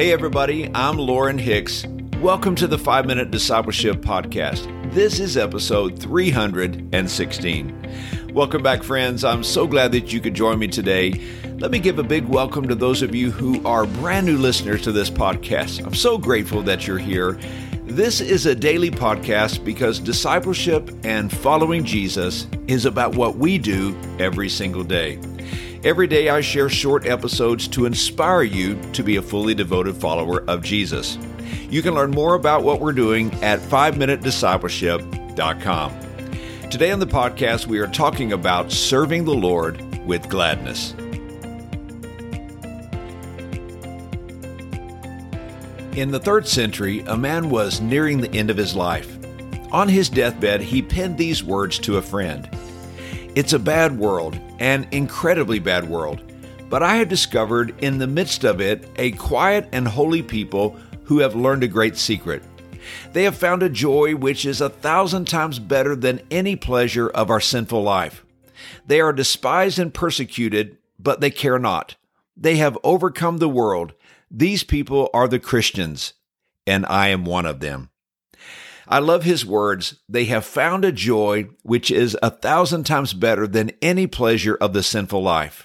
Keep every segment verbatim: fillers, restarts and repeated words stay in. Hey everybody, I'm Lauren Hicks. Welcome to the Five Minute Discipleship Podcast. This is episode three hundred sixteen. Welcome back, friends. I'm so glad that you could join me today. Let me give a big welcome to those of you who are brand new listeners to this podcast. I'm so grateful that you're here. This is a daily podcast because discipleship and following Jesus is about what we do every single day. Every day I share short episodes to inspire you to be a fully devoted follower of Jesus. You can learn more about what we're doing at five minute discipleship dot com. Today on the podcast, we are talking about serving the Lord with gladness. In the third century, a man was nearing the end of his life. On his deathbed, he penned these words to a friend. "It's a bad world, an incredibly bad world, but I have discovered in the midst of it a quiet and holy people who have learned a great secret. They have found a joy which is a thousand times better than any pleasure of our sinful life. They are despised and persecuted, but they care not. They have overcome the world. These people are the Christians, and I am one of them." I love his words. They have found a joy which is a thousand times better than any pleasure of the sinful life.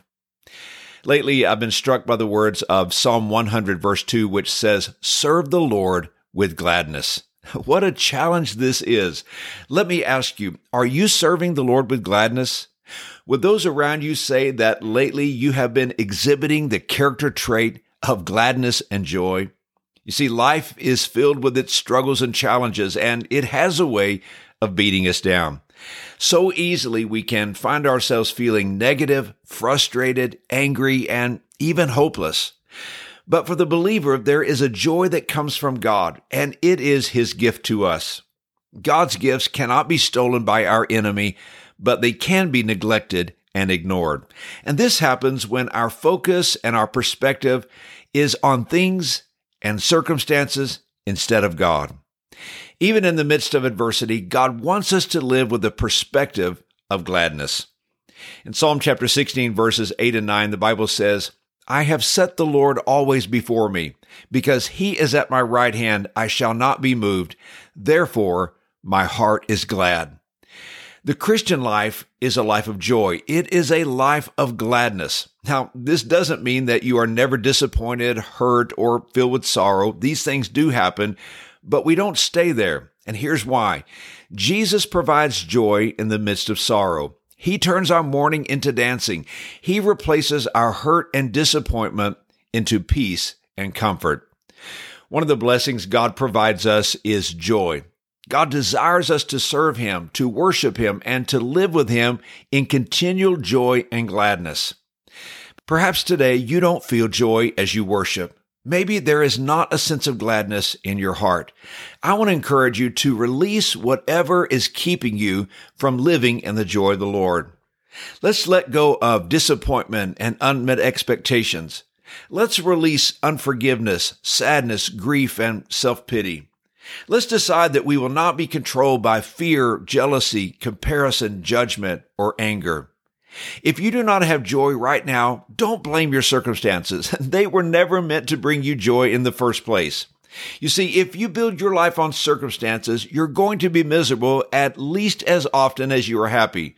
Lately, I've been struck by the words of Psalm one hundred, verse two, which says, "Serve the Lord with gladness." What a challenge this is. Let me ask you, are you serving the Lord with gladness? Would those around you say that lately you have been exhibiting the character trait of gladness and joy? You see, life is filled with its struggles and challenges, and it has a way of beating us down. So easily we can find ourselves feeling negative, frustrated, angry, and even hopeless. But for the believer, there is a joy that comes from God, and it is His gift to us. God's gifts cannot be stolen by our enemy, but they can be neglected and ignored. And this happens when our focus and our perspective is on things and circumstances instead of God. Even in the midst of adversity, God wants us to live with a perspective of gladness. In Psalm chapter sixteen, verses eight and nine, the Bible says, "I have set the Lord always before me. Because he is at my right hand, I shall not be moved. Therefore, my heart is glad." The Christian life is a life of joy. It is a life of gladness. Now, this doesn't mean that you are never disappointed, hurt, or filled with sorrow. These things do happen, but we don't stay there. And here's why. Jesus provides joy in the midst of sorrow. He turns our mourning into dancing. He replaces our hurt and disappointment into peace and comfort. One of the blessings God provides us is joy. God desires us to serve Him, to worship Him, and to live with Him in continual joy and gladness. Perhaps today you don't feel joy as you worship. Maybe there is not a sense of gladness in your heart. I want to encourage you to release whatever is keeping you from living in the joy of the Lord. Let's let go of disappointment and unmet expectations. Let's release unforgiveness, sadness, grief, and self-pity. Let's decide that we will not be controlled by fear, jealousy, comparison, judgment, or anger. If you do not have joy right now, don't blame your circumstances. They were never meant to bring you joy in the first place. You see, if you build your life on circumstances, you're going to be miserable at least as often as you are happy.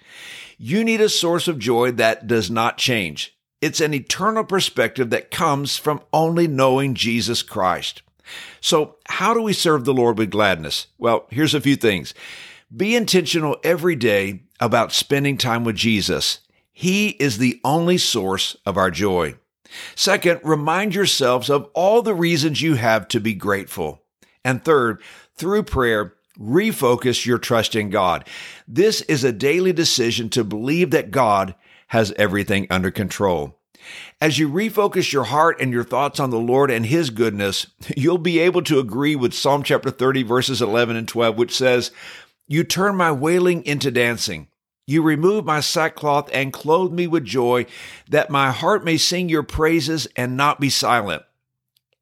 You need a source of joy that does not change. It's an eternal perspective that comes from only knowing Jesus Christ. So how do we serve the Lord with gladness? Well, here's a few things. Be intentional every day about spending time with Jesus. He is the only source of our joy. Second, remind yourselves of all the reasons you have to be grateful. And third, through prayer, refocus your trust in God. This is a daily decision to believe that God has everything under control. As you refocus your heart and your thoughts on the Lord and His goodness, you'll be able to agree with Psalm chapter thirty, verses eleven and twelve, which says, "You turn my wailing into dancing. You remove my sackcloth and clothe me with joy, that my heart may sing your praises and not be silent.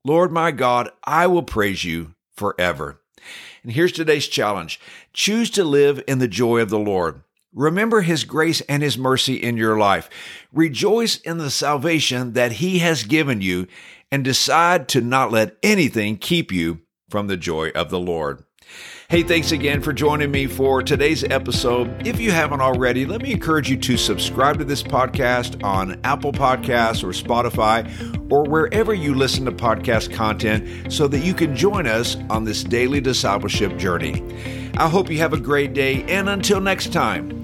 Lord my God, I will praise you forever." And here's today's challenge. Choose to live in the joy of the Lord. Remember His grace and His mercy in your life. Rejoice in the salvation that He has given you and decide to not let anything keep you from the joy of the Lord. Hey, thanks again for joining me for today's episode. If you haven't already, let me encourage you to subscribe to this podcast on Apple Podcasts or Spotify or wherever you listen to podcast content so that you can join us on this daily discipleship journey. I hope you have a great day, and until next time,